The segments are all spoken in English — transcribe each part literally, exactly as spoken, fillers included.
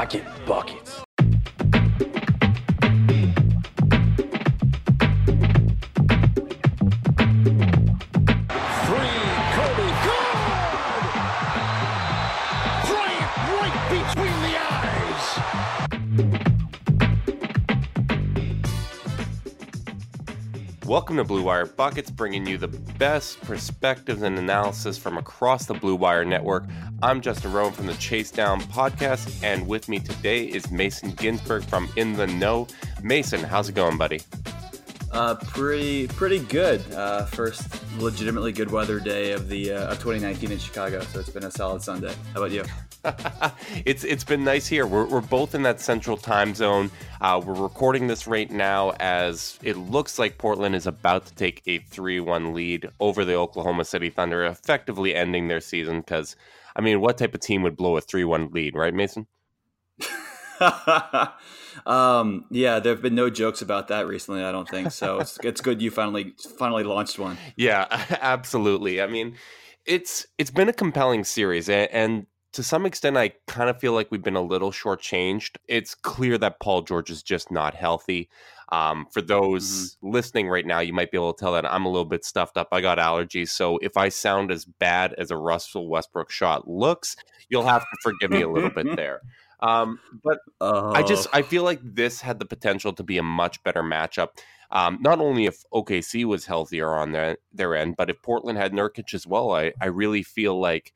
I get buckets. Welcome to Blue Wire Buckets, bringing you the best perspectives and analysis from across the Blue Wire Network. I'm Justin Rowan from the Chase Down podcast, and with me today is Mason Ginsberg from In the Know. Mason, how's it going, buddy? Uh, pretty, pretty good. Uh, first legitimately good weather day of the uh, of twenty nineteen in Chicago, so it's been a solid Sunday. How about you? it's it's been nice here. We're we're both in that central time zone. Uh, we're recording this right now as it looks like Portland is about to take a three one lead over the Oklahoma City Thunder, effectively ending their season. Because I mean, what type of team would blow a three one lead, right, Mason? um yeah there have been no jokes about that recently, I don't think so. It's, it's good you finally finally launched one. Yeah, absolutely. I mean, it's it's been a compelling series, and, and to some extent, I kind of feel like we've been a little shortchanged. It's clear that Paul George is just not healthy. Um, for those mm-hmm. listening right now, you might be able to tell that I'm a little bit stuffed up. I got allergies. So if I sound as bad as a Russell Westbrook shot looks, you'll have to forgive me a little bit there. Um, but oh. I just I feel like this had the potential to be a much better matchup. Um, not only if O K C was healthier on their, their end, but if Portland had Nurkic as well, I, I really feel like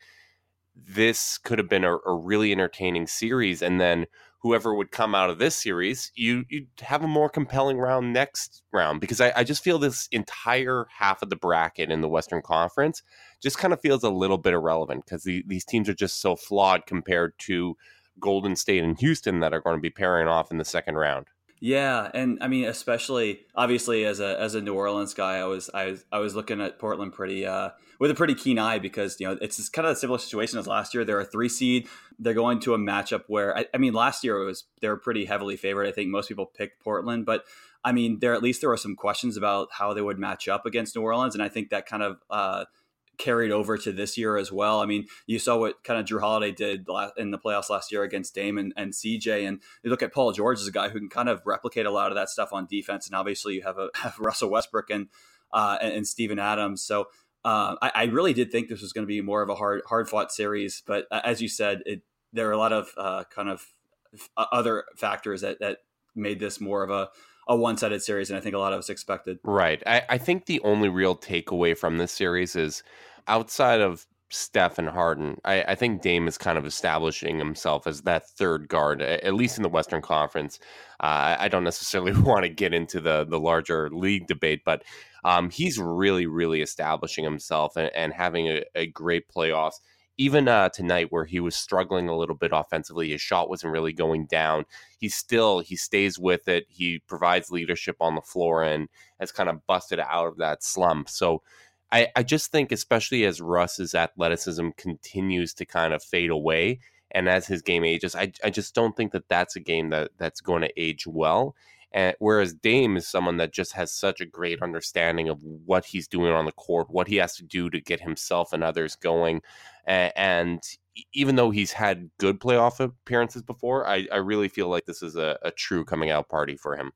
this could have been a, a really entertaining series, and then whoever would come out of this series, you, you'd have a more compelling round next round, because I, I just feel this entire half of the bracket in the Western Conference just kind of feels a little bit irrelevant, because the, these teams are just so flawed compared to Golden State and Houston that are going to be pairing off in the second round. Yeah, and I mean, especially obviously as a as a New Orleans guy, I was I was I was looking at Portland pretty uh, with a pretty keen eye, because you know it's kind of a similar situation as last year. They're a three seed. They're going to a matchup where I, I mean, last year it was they were pretty heavily favored. I think most people picked Portland, but I mean, there at least there were some questions about how they would match up against New Orleans, and I think that kind of uh, carried over to this year as well. I mean, you saw what kind of Drew Holiday did in the playoffs last year against Dame and, and C J. And you look at Paul George as a guy who can kind of replicate a lot of that stuff on defense. And obviously you have a have Russell Westbrook and, uh, and, and Steven Adams. So uh, I, I really did think this was going to be more of a hard, hard fought series. But uh, as you said, it, there are a lot of uh, kind of f- other factors that, that made this more of a, a one-sided series, and I think a lot of us expected. Right. I, I think the only real takeaway from this series is, outside of Steph and Harden, I, I think Dame is kind of establishing himself as that third guard, at least in the Western Conference. Uh, I don't necessarily want to get into the, the larger league debate, but um, he's really, really establishing himself and, and having a, a great playoffs. Even uh, tonight, where he was struggling a little bit offensively, his shot wasn't really going down. He still, he stays with it. He provides leadership on the floor and has kind of busted out of that slump. So I, I just think, especially as Russ's athleticism continues to kind of fade away and as his game ages, I, I just don't think that that's a game that, that's going to age well. And whereas Dame is someone that just has such a great understanding of what he's doing on the court, what he has to do to get himself and others going. And even though he's had good playoff appearances before, I, I really feel like this is a, a true coming out party for him.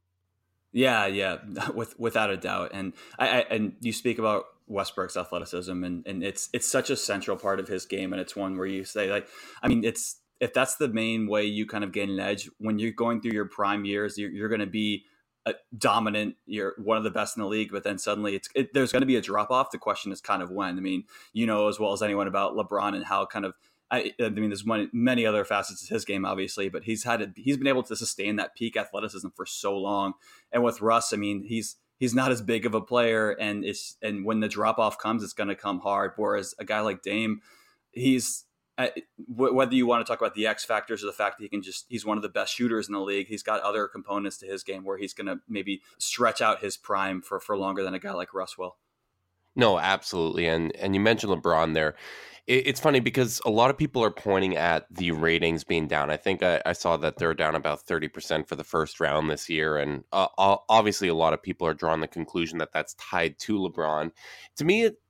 Yeah, yeah, with, without a doubt. And I, I and you speak about Westbrook's athleticism, and, and it's it's such a central part of his game, and it's one where you say, like, I mean, it's if that's the main way you kind of gain an edge when you're going through your prime years, you're, you're going to be a dominant. You're one of the best in the league, but then suddenly it's it, there's going to be a drop off. The question is kind of when. I mean, you know as well as anyone about LeBron and how kind of I, I mean, there's one, many other facets of his game, obviously, but he's had a, he's been able to sustain that peak athleticism for so long. And with Russ, I mean, he's he's not as big of a player, and it's and when the drop off comes, it's going to come hard. Whereas a guy like Dame, he's Uh, whether you want to talk about the X factors or the fact that he can just, he's one of the best shooters in the league. He's got other components to his game where he's going to maybe stretch out his prime for, for longer than a guy like Russ will. No, absolutely. And, and you mentioned LeBron there. It, it's funny because a lot of people are pointing at the ratings being down. I think I, I saw that they're down about thirty percent for the first round this year. And uh, obviously a lot of people are drawing the conclusion that that's tied to LeBron. To me, it,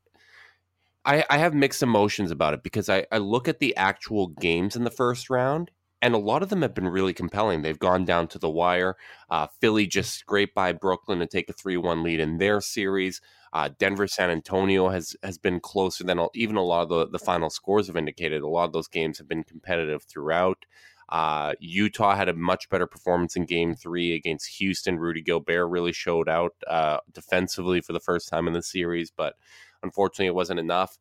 I, I have mixed emotions about it, because I, I look at the actual games in the first round And a lot of them have been really compelling. They've gone down to the wire. Uh, Philly just scraped by Brooklyn and take a three one lead in their series. Uh, Denver, San Antonio has has been closer than all, even a lot of the, the final scores have indicated. A lot of those games have been competitive throughout. Uh, Utah had a much better performance in game three against Houston. Rudy Gobert really showed out uh, defensively for the first time in the series, but unfortunately it wasn't enough.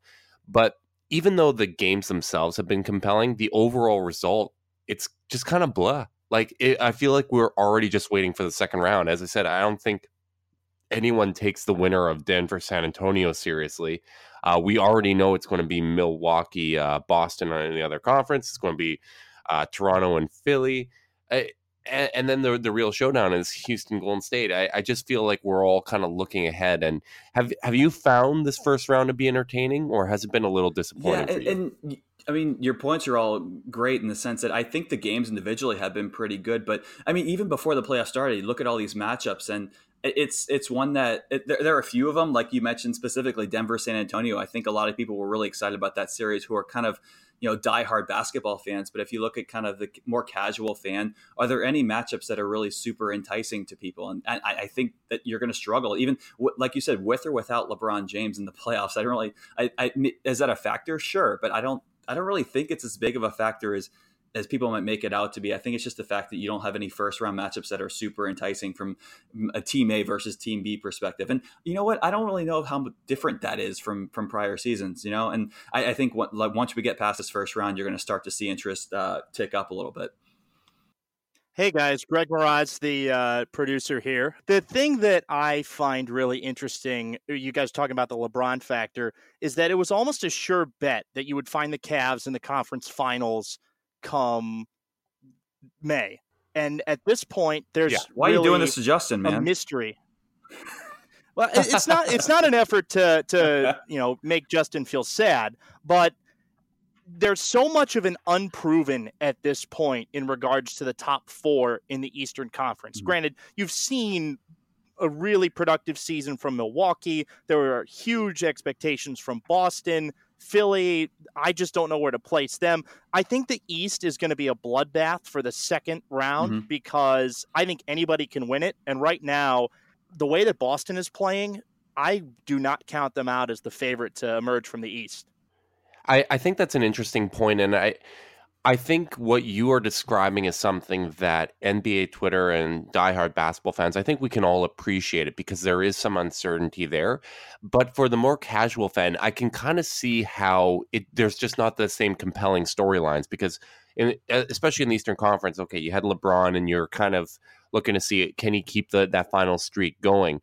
But even though the games themselves have been compelling, the overall result, it's just kind of blah. Like it, I feel like we're already just waiting for the second round. As I said, I don't think anyone takes the winner of Denver San Antonio seriously. Uh, we already know it's going to be Milwaukee, uh, Boston, or any other conference. It's going to be uh, Toronto and Philly. I, and, and then the the real showdown is Houston Golden State. I, I just feel like we're all kind of looking ahead. And have have you found this first round to be entertaining, or has it been a little disappointing? Yeah, for you? And I mean, your points are all great in the sense that I think the games individually have been pretty good. But I mean, even before the playoffs started, you look at all these matchups and It's it's one that it, there, there are a few of them, like you mentioned, specifically Denver, San Antonio. I think a lot of people were really excited about that series who are kind of, you know, diehard basketball fans. But if you look at kind of the more casual fan, are there any matchups that are really super enticing to people? And I, I think that you're going to struggle, even like you said, with or without LeBron James in the playoffs. I don't really I, I, is that a factor? Sure. But I don't I don't really think it's as big of a factor as as people might make it out to be. I think it's just the fact that you don't have any first round matchups that are super enticing from a team A versus team B perspective. And you know what? I don't really know how different that is from, from prior seasons, you know? And I, I think what, like, once we get past this first round, you're going to start to see interest uh, tick up a little bit. Hey guys, Greg Mirage, the uh, producer here. The thing that I find really interesting, you guys talking about the LeBron factor, is that it was almost a sure bet that you would find the Cavs in the conference finals come May, and at this point there's yeah. why really are you doing this to Justin, man? A mystery. Well, it's not it's not an effort to to you know make Justin feel sad, but there's so much of an unproven at this point in regards to the top four in the Eastern Conference. Mm-hmm. Granted, you've seen a really productive season from Milwaukee. There were huge expectations from Boston. Philly, I just don't know where to place them. I think the East is going to be a bloodbath for the second round mm-hmm. because I think anybody can win it. And right now, the way that Boston is playing, I do not count them out as the favorite to emerge from the East. I, I think that's an interesting point. And I, I think what you are describing is something that N B A Twitter and diehard basketball fans, I think we can all appreciate it because there is some uncertainty there. But for the more casual fan, I can kind of see how it, there's just not the same compelling storylines because in, especially in the Eastern Conference, okay, you had LeBron and you're kind of looking to see, can he keep the, that final streak going?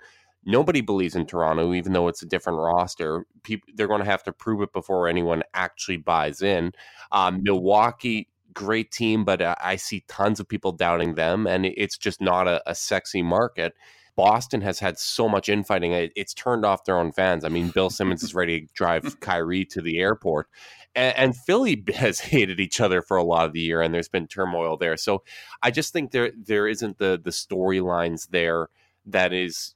Nobody believes in Toronto, even though it's a different roster. People, they're going to have to prove it before anyone actually buys in. Um, Milwaukee, great team, but uh, I see tons of people doubting them, and it's just not a, a sexy market. Boston has had so much infighting. It, it's turned off their own fans. I mean, Bill Simmons is ready to drive Kyrie to the airport. And, and Philly has hated each other for a lot of the year, and there's been turmoil there. So I just think there there isn't the the storylines there that is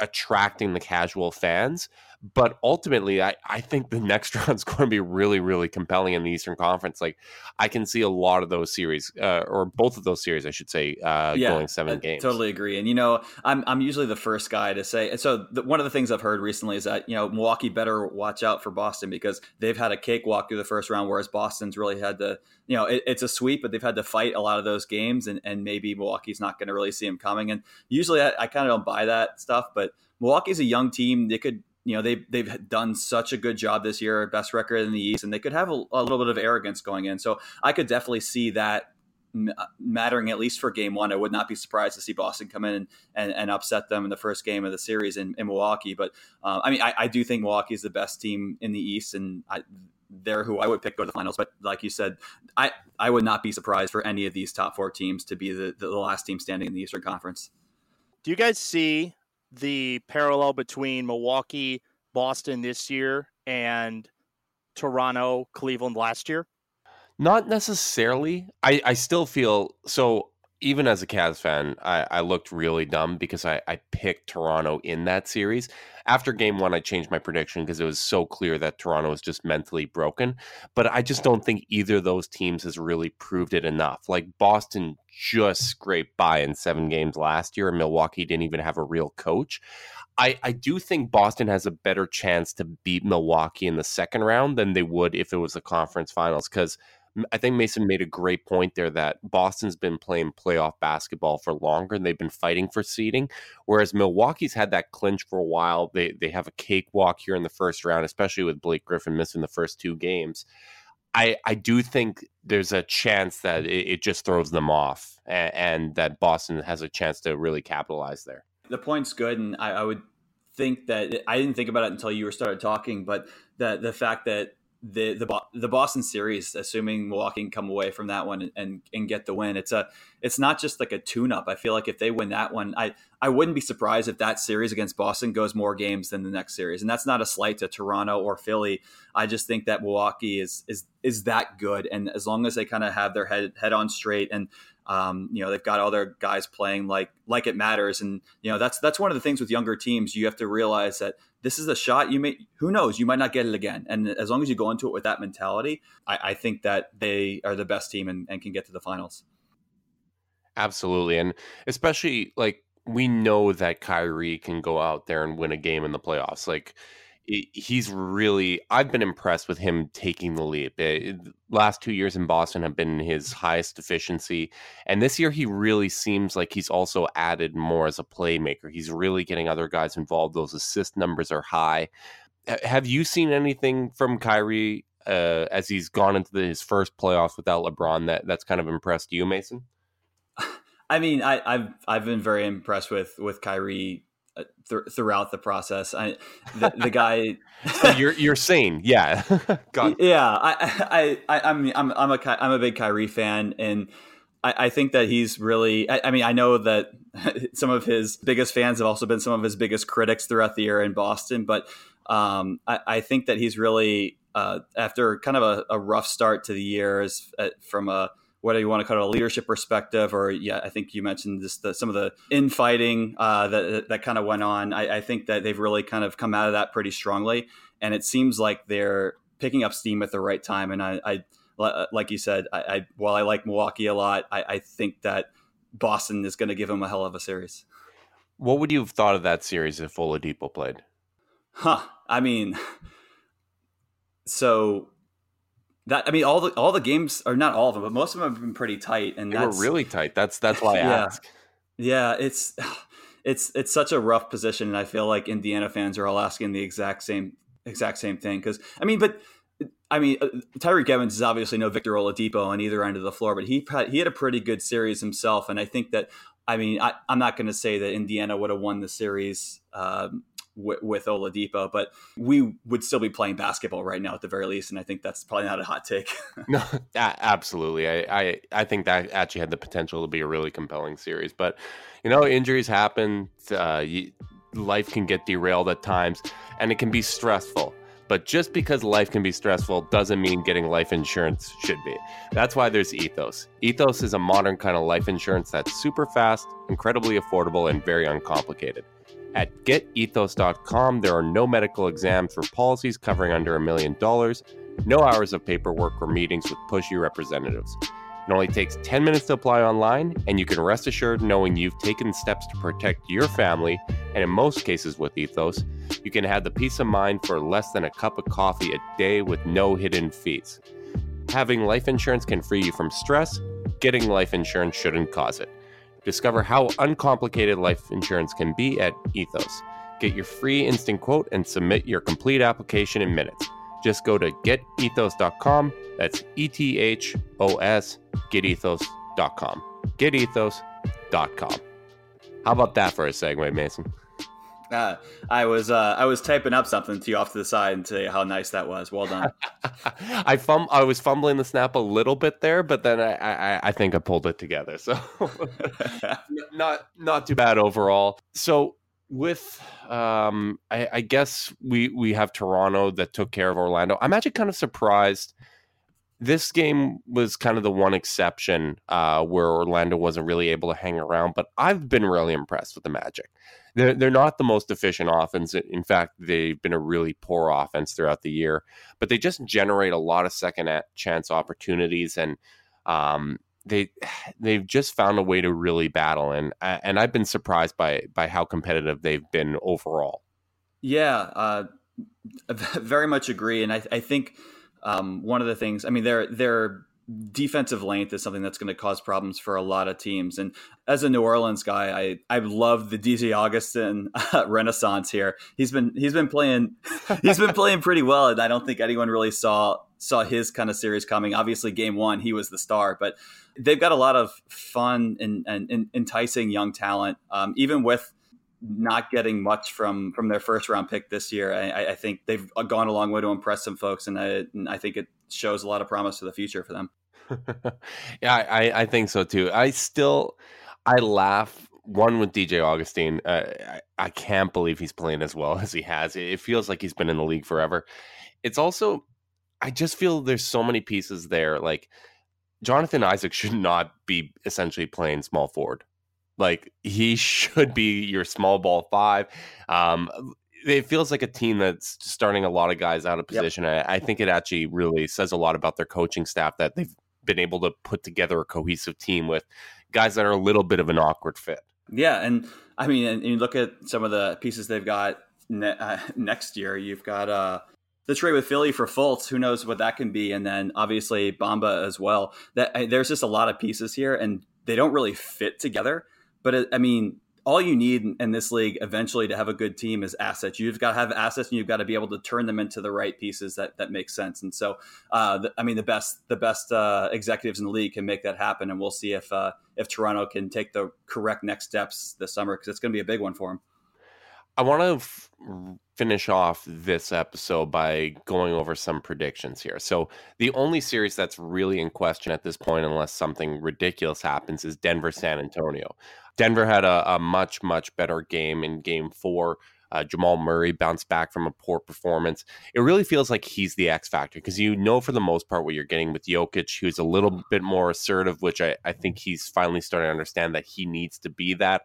attracting the casual fans, but ultimately I, I think the next round's going to be really, really compelling in the Eastern Conference. Like I can see a lot of those series uh, or both of those series, I should say, uh, yeah, going seven I games. Totally agree. And, you know, I'm, I'm usually the first guy to say, and so the, one of the things I've heard recently is that, you know, Milwaukee better watch out for Boston because they've had a cakewalk through the first round, whereas Boston's really had to, you know, it, it's a sweep, but they've had to fight a lot of those games and, and maybe Milwaukee's not going to really see them coming. And usually I, I kind of don't buy that stuff, but Milwaukee's a young team. They could, you know, they've, they've done such a good job this year, best record in the East, and they could have a, a little bit of arrogance going in. So I could definitely see that mattering, at least for game one. I would not be surprised to see Boston come in and, and, and upset them in the first game of the series in, in Milwaukee. But uh, I mean, I, I do think Milwaukee is the best team in the East, and I, they're who I would pick go to the finals. But like you said, I, I would not be surprised for any of these top four teams to be the, the last team standing in the Eastern Conference. Do you guys see the parallel between Milwaukee, Boston this year, and Toronto, Cleveland last year? Not necessarily. I, I still feel so. even as a Cavs fan, I, I looked really dumb because I, I picked Toronto in that series. After game one, I changed my prediction because it was so clear that Toronto was just mentally broken. But I just don't think either of those teams has really proved it enough. Like Boston just scraped by in seven games last year, and Milwaukee didn't even have a real coach. I, I do think Boston has a better chance to beat Milwaukee in the second round than they would if it was the conference finals, because I think Mason made a great point there that Boston's been playing playoff basketball for longer and they've been fighting for seeding, whereas Milwaukee's had that clinch for a while. They they have a cakewalk here in the first round, especially with Blake Griffin missing the first two games. I, I do think there's a chance that it, it just throws them off and, and that Boston has a chance to really capitalize there. The point's good, and I, I would think that – I didn't think about it until you were started talking, but the, the fact that The, the the Boston series, assuming Milwaukee can come away from that one and, and get the win, it's a it's not just like a tune-up. I feel like if they win that one, I, I wouldn't be surprised if that series against Boston goes more games than the next series. And that's not a slight to Toronto or Philly. I just think that Milwaukee is is is that good. And as long as they kind of have their head head on straight and um, you know, they've got all their guys playing like like it matters. And you know, that's that's one of the things with younger teams. You have to realize that this is a shot you may, who knows, you might not get it again. And as long as you go into it with that mentality, I, I think that they are the best team and, and can get to the finals. Absolutely. And especially like we know that Kyrie can go out there and win a game in the playoffs. Like he's really, I've been impressed with him taking the leap. It, last two years in Boston have been his highest efficiency. And this year he really seems like he's also added more as a playmaker. He's really getting other guys involved. Those assist numbers are high. H- have you seen anything from Kyrie uh, as he's gone into the, his first playoffs without LeBron that, that's kind of impressed you, Mason? I mean, I, I've, I've been very impressed with, with Kyrie Th- throughout the process. I, the, the guy, so you're, you're sane. Yeah. God. Yeah. I, I, I, I'm, I'm, I'm a, I'm a big Kyrie fan. And I, I think that he's really, I, I mean, I know that some of his biggest fans have also been some of his biggest critics throughout the year in Boston. But um, I, I think that he's really, uh, after kind of a, a rough start to the year as uh, from a, whether you want to call it a leadership perspective or, yeah, I think you mentioned this, the, some of the infighting uh, that that kind of went on. I, I think that they've really kind of come out of that pretty strongly. And it seems like they're picking up steam at the right time. And I, I like you said, I, I while I like Milwaukee a lot, I, I think that Boston is going to give them a hell of a series. What would you have thought of that series if Oladipo played? Huh. I mean, so... That I mean, all the all the games are not all of them, but most of them have been pretty tight, and they that's, were really tight. That's that's why I yeah. ask. Yeah, it's it's it's such a rough position, and I feel like Indiana fans are all asking the exact same exact same thing. Because I mean, but I mean, Tyreek Evans is obviously no Victor Oladipo on either end of the floor, but he he had a pretty good series himself, and I think that I mean, I, I'm not going to say that Indiana would have won the series. Um, With, with Oladipo, but we would still be playing basketball right now at the very least, and I think that's probably not a hot take. No, absolutely. I, I I think that actually had the potential to be a really compelling series, but you know, injuries happen. Uh, you, life can get derailed at times, and it can be stressful. But just because life can be stressful doesn't mean getting life insurance should be. That's why there's Ethos. Ethos is a modern kind of life insurance that's super fast, incredibly affordable, and very uncomplicated. At Get Ethos dot com, there are no medical exams for policies covering under a million dollars, no hours of paperwork or meetings with pushy representatives. It only takes ten minutes to apply online, and you can rest assured knowing you've taken steps to protect your family, and in most cases with Ethos, you can have the peace of mind for less than a cup of coffee a day with no hidden fees. Having life insurance can free you from stress. Getting life insurance shouldn't cause it. Discover how uncomplicated life insurance can be at Ethos. Get your free instant quote and submit your complete application in minutes. Just go to Get Ethos dot com. That's E T H O S, Get Ethos dot com. Get Ethos dot com. How about that for a segue, Mason? Uh, I was uh, I was typing up something to you off to the side and tell you how nice that was. Well done. I fum I was fumbling the snap a little bit there, but then I I, I think I pulled it together. So not not too bad overall. So with um I, I guess we we have Toronto that took care of Orlando. I'm actually kind of surprised this game was kind of the one exception uh, where Orlando wasn't really able to hang around, but I've been really impressed with the Magic. They're, they're not the most efficient offense. In fact, they've been a really poor offense throughout the year, but they just generate a lot of second chance opportunities, and um, they, they've just found a way to really battle, and and I've been surprised by, by how competitive they've been overall. Yeah, uh, I very much agree, and I, I think... Um, one of the things, I mean, their their defensive length is something that's going to cause problems for a lot of teams. And as a New Orleans guy, I I love the D J. Augustin uh, renaissance here. He's been he's been playing he's been playing pretty well, and I don't think anyone really saw saw his kind of series coming. Obviously, game one he was the star, but they've got a lot of fun and, and, and enticing young talent, um, even with not getting much from, from their first round pick this year. I, I think they've gone a long way to impress some folks, and I, and I think it shows a lot of promise for the future for them. yeah, I, I think so too. I still, I laugh one with D J. Augustin. Uh, I, I can't believe he's playing as well as he has. It, it feels like he's been in the league forever. It's also, I just feel there's so many pieces there. Like Jonathan Isaac should not be essentially playing small forward. Like, he should be your small ball five. Um, it feels like a team that's starting a lot of guys out of position. Yep. I, I think it actually really says a lot about their coaching staff that they've been able to put together a cohesive team with guys that are a little bit of an awkward fit. Yeah, and I mean, and you look at some of the pieces they've got ne- uh, next year. You've got uh, the trade with Philly for Fultz. Who knows what that can be? And then, obviously, Bamba as well. That, there's just a lot of pieces here, and they don't really fit together. But I mean, all you need in this league eventually to have a good team is assets. You've got to have assets, and you've got to be able to turn them into the right pieces that, that make sense. And so, uh, the, I mean, the best the best uh, executives in the league can make that happen. And we'll see if uh, if Toronto can take the correct next steps this summer, because it's going to be a big one for them. I want to f- finish off this episode by going over some predictions here. So the only series that's really in question at this point, unless something ridiculous happens, is Denver-San Antonio. Denver had a, a much, much better game in game four. Uh, Jamal Murray bounced back from a poor performance. It really feels like he's the X factor, because you know for the most part what you're getting with Jokic, who's a little bit more assertive, which I, I think he's finally starting to understand that he needs to be that.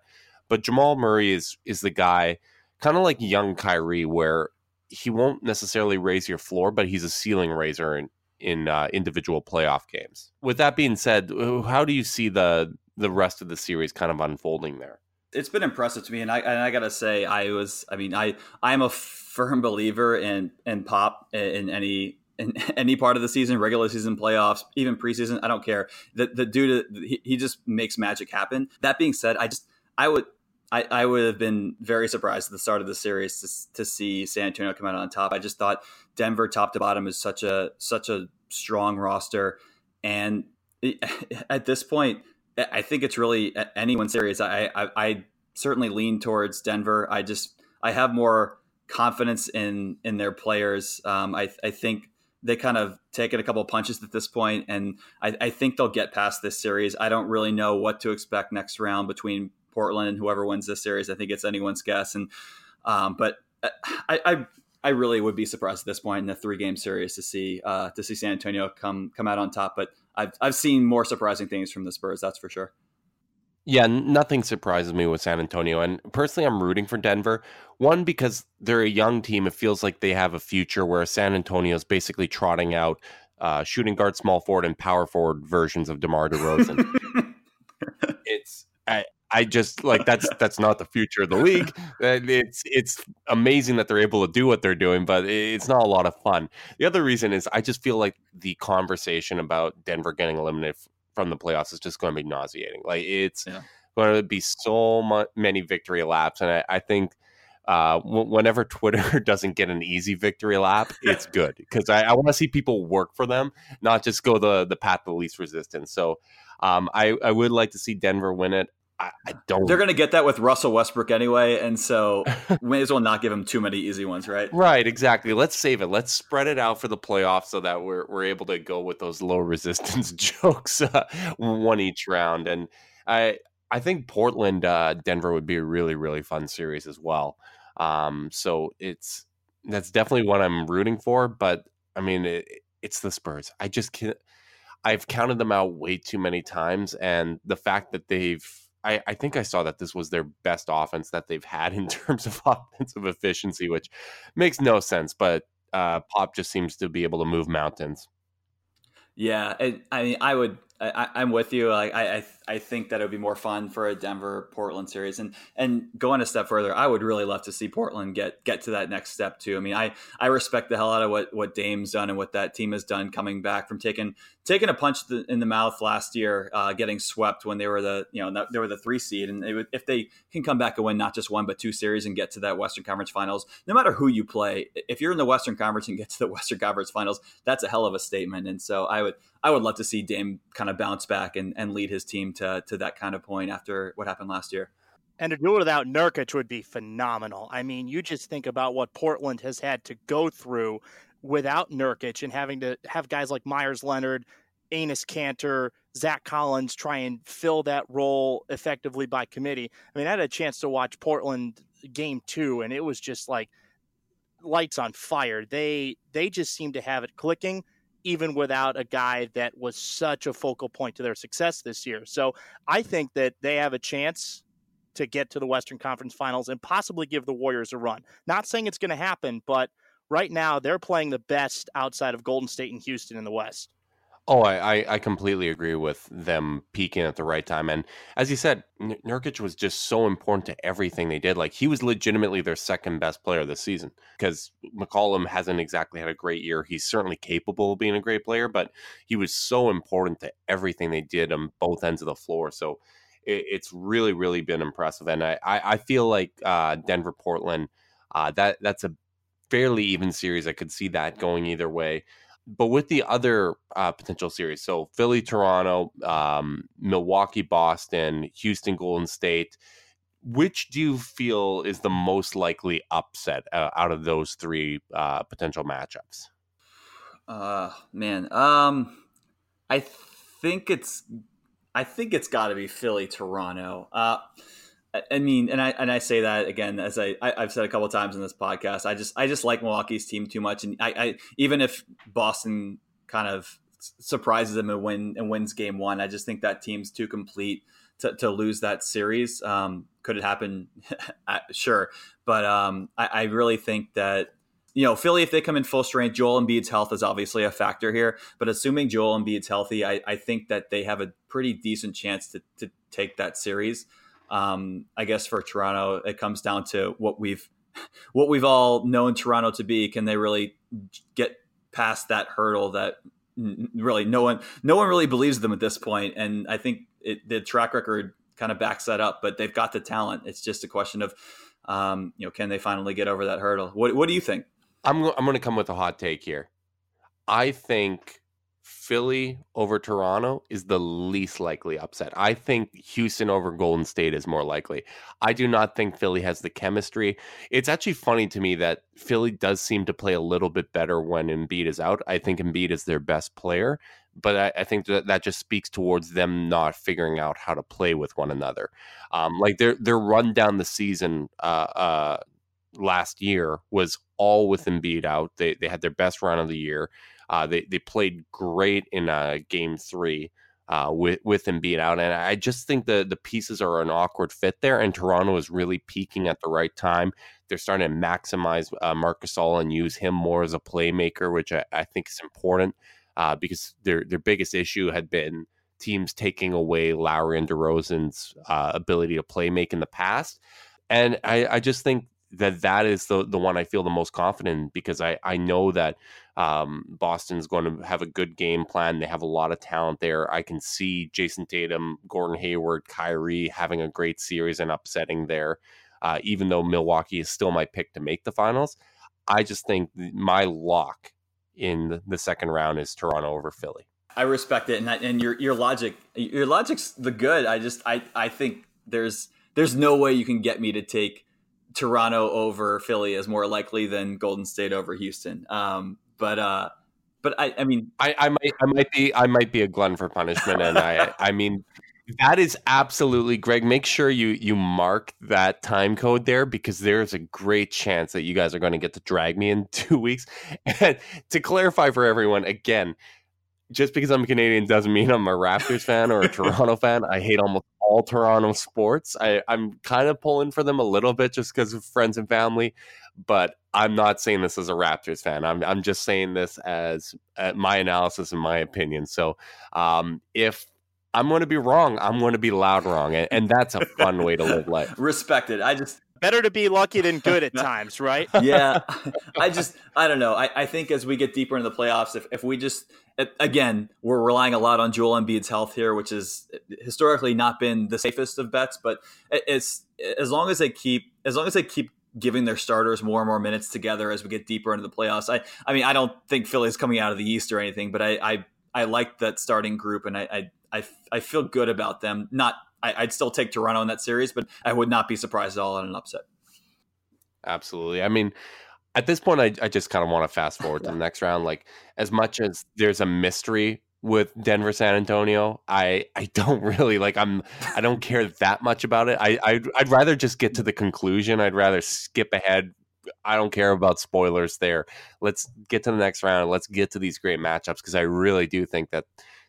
But Jamal Murray is is the guy, kind of like young Kyrie, where he won't necessarily raise your floor, but he's a ceiling raiser in, in uh, individual playoff games. With that being said, how do you see the... the rest of the series kind of unfolding there? It's been impressive to me. And I, and I gotta say, I was, I mean, I, I'm a firm believer in, in Pop in any, in any part of the season, regular season, playoffs, even preseason. I don't care. The, the dude, he, he just makes magic happen. That being said, I just, I would, I, I would have been very surprised at the start of the series to, to see San Antonio come out on top. I just thought Denver top to bottom is such a, such a strong roster. And it, at this point, I think it's really anyone's series. I, I I certainly lean towards Denver. I just I have more confidence in in their players. Um, I I think they kind of taken a couple of punches at this point, and I, I think they'll get past this series. I don't really know what to expect next round between Portland and whoever wins this series. I think it's anyone's guess. And um, but I, I I really would be surprised at this point in the three game series to see uh, to see San Antonio come come out on top. But I've I've seen more surprising things from the Spurs, that's for sure. Yeah, nothing surprises me with San Antonio. And personally, I'm rooting for Denver. One, because they're a young team. It feels like they have a future, where San Antonio is basically trotting out uh, shooting guard, small forward, and power forward versions of DeMar DeRozan. it's I, I just like that's that's not the future of the league. It's it's amazing that they're able to do what they're doing, but it's not a lot of fun. The other reason is I just feel like the conversation about Denver getting eliminated from the playoffs is just going to be nauseating. Like it's yeah. going to be so much, many victory laps, and I, I think uh, w- whenever Twitter doesn't get an easy victory lap, it's good, because I, I want to see people work for them, not just go the the path of least resistance. So um, I I would like to see Denver win it. I don't. They're going to get that with Russell Westbrook anyway, and so may as well not give him too many easy ones, right? Right, exactly. Let's save it. Let's spread it out for the playoffs so that we're we're able to go with those low resistance jokes uh, one each round. And I I think Portland uh, Denver would be a really really fun series as well. Um, so it's that's definitely what I'm rooting for. But I mean, it, it's the Spurs. I just can't. I've counted them out way too many times. And the fact that they've, I, I think I saw that this was their best offense that they've had in terms of offensive efficiency, which makes no sense. But uh, Pop just seems to be able to move mountains. Yeah, I, I mean, I would. I, I'm with you. Like, I, I, I think that it would be more fun for a Denver Portland series, and and going a step further, I would really love to see Portland get get to that next step too. I mean, I, I respect the hell out of what, what Dame's done and what that team has done, coming back from taking taking a punch in the mouth last year, uh, getting swept when they were the you know they were the three seed, and they would, if they can come back and win not just one but two series and get to that Western Conference Finals, no matter who you play, if you're in the Western Conference and get to the Western Conference Finals, that's a hell of a statement. And so I would. I would love to see Dame kind of bounce back and, and lead his team to to that kind of point after what happened last year. And a duel without Nurkic would be phenomenal. I mean, you just think about what Portland has had to go through without Nurkic and having to have guys like Myers Leonard, Enes Kanter, Zach Collins try and fill that role effectively by committee. I mean, I had a chance to watch Portland game two, and it was just like lights on fire. They they just seem to have it clicking, even without a guy that was such a focal point to their success this year. So I think that they have a chance to get to the Western Conference Finals and possibly give the Warriors a run. Not saying it's going to happen, but right now they're playing the best outside of Golden State and Houston in the West. Oh, I, I completely agree with them peaking at the right time. And as you said, Nurkic was just so important to everything they did. Like, he was legitimately their second best player this season, because McCollum hasn't exactly had a great year. He's certainly capable of being a great player, but he was so important to everything they did on both ends of the floor. So it, it's really, really been impressive. And I, I, I feel like uh, Denver, Portland, uh, that that's a fairly even series. I could see that going either way. But with the other uh, potential series, so Philly, Toronto, um, Milwaukee, Boston, Houston, Golden State, which do you feel is the most likely upset uh, out of those three uh, potential matchups? Uh, man, um, I think it's, I think it's got to be Philly, Toronto. Uh, I mean, and I and I say that again, as I, I I've said a couple of times in this podcast. I just I just like Milwaukee's team too much, and I, I even if Boston kind of surprises them and win and wins game one, I just think that team's too complete to, to lose that series. Um, could it happen? Sure, but um, I, I really think that. You know, Philly, if they come in full strength, Joel Embiid's health is obviously a factor here. But assuming Joel Embiid's healthy, I, I think that they have a pretty decent chance to, to take that series. Um, I guess for Toronto, it comes down to what we've what we've all known Toronto to be. Can they really get past that hurdle that n- really no one no one really believes them at this point? And I think it, the track record kind of backs that up. But they've got the talent. It's just a question of um, you know, can they finally get over that hurdle? What What do you think? I'm I'm going to come with a hot take here. I think Philly over Toronto is the least likely upset. I think Houston over Golden State is more likely. I do not think Philly has the chemistry. It's actually funny to me that Philly does seem to play a little bit better when Embiid is out. I think Embiid is their best player, but I, I think that, that just speaks towards them not figuring out how to play with one another. Um, like their their run down the season uh, uh, last year was all with Embiid out. They they had their best run of the year. Uh, they they played great in uh, game three uh, with with Embiid out, and I just think the the pieces are an awkward fit there. And Toronto is really peaking at the right time. They're starting to maximize uh, Marc Gasol and use him more as a playmaker, which I, I think is important uh, because their their biggest issue had been teams taking away Lowry and DeRozan's uh, ability to playmake in the past, and I, I just think. that that is the the one I feel the most confident in, because I, I know that um, Boston's going to have a good game plan. They have a lot of talent there. I can see Jason Tatum, Gordon Hayward, Kyrie having a great series and upsetting there, uh, even though Milwaukee is still my pick to make the finals. I just think my lock in the second round is Toronto over Philly. I respect it. And I, and your, your logic, your logic's the good. I just, I, I think there's, there's no way you can get me to take Toronto over Philly is more likely than Golden State over Houston. Um, but, uh, but I, I mean, I, I might, I might be, I might be a glutton for punishment. And I, I mean, That is absolutely, Greg. Make sure you you mark that time code there, because there's a great chance that you guys are going to get to drag me in two weeks. And to clarify for everyone, again, just because I'm Canadian doesn't mean I'm a Raptors fan or a Toronto fan. I hate almost all Toronto sports. I, I'm kind of pulling for them a little bit just because of friends and family, but I'm not saying this as a Raptors fan. I'm I'm just saying this as uh, my analysis and my opinion. So um, if I'm going to be wrong, I'm going to be loud wrong. And, and that's a fun way to live life. Respect it. I just... Better to be lucky than good at times, right? Yeah. I just, I don't know. I, I think as we get deeper into the playoffs, if, if we just, again, we're relying a lot on Joel Embiid's health here, which has historically not been the safest of bets. But it's as long as they keep, as long as they keep giving their starters more and more minutes together as we get deeper into the playoffs. I, I mean, I don't think Philly's coming out of the East or anything, but I, I, I like that starting group, and I, I, I, I feel good about them. Not, I, I'd still take Toronto in that series, but I would not be surprised at all on an upset. Absolutely. I mean, at this point, I, I just kind of want to fast forward yeah. to the next round. Like, as much as there's a mystery with Denver, San Antonio, I, I don't really like, I'm, I don't care that much about it. I, I'd, I'd rather just get to the conclusion. I'd rather skip ahead. I don't care about spoilers there. Let's get to the next round. Let's get to these great matchups, because I really do think that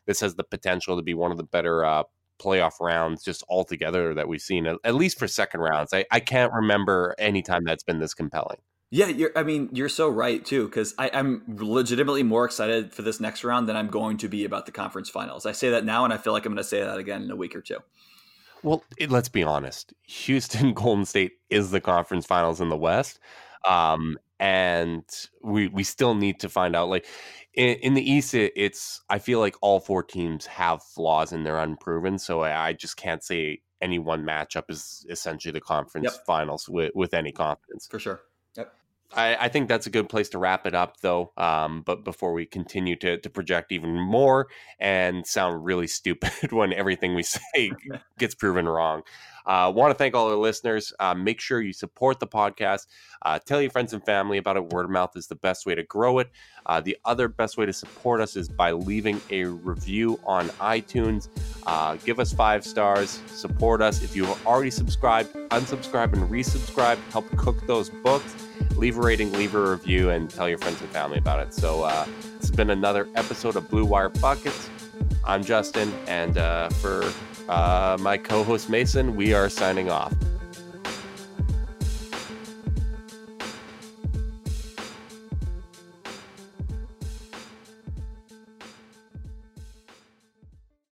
this has the potential to be one of the better uh, playoff rounds just altogether that we've seen, at least for second rounds. I, I can't remember any time that's been this compelling. Yeah, you're, I mean, you're so right, too, because I'm legitimately more excited for this next round than I'm going to be about the conference finals. I say that now, and I feel like I'm going to say that again in a week or two. Well, it, let's be honest. Houston Golden State is the conference finals in the West. Um, and we we still need to find out, like, in, in the East, it, it's I feel like all four teams have flaws and they're unproven. So I, I just can't say any one matchup is essentially the conference yep. finals with, with any confidence. For sure. Yep. I, I think that's a good place to wrap it up, though. Um, but before we continue to, to project even more and sound really stupid when everything we say gets proven wrong, I uh, want to thank all our listeners. Uh, make sure you support the podcast. Uh, tell your friends and family about it. Word of mouth is the best way to grow it. Uh, the other best way to support us is by leaving a review on iTunes. Uh, give us five stars. Support us. If you have already subscribed, unsubscribe and resubscribe. Help cook those books. Leave a rating, leave a review, and tell your friends and family about it. So uh, this has been another episode of Blue Wire Buckets. I'm Justin, and uh, for uh, my co-host Mason, we are signing off.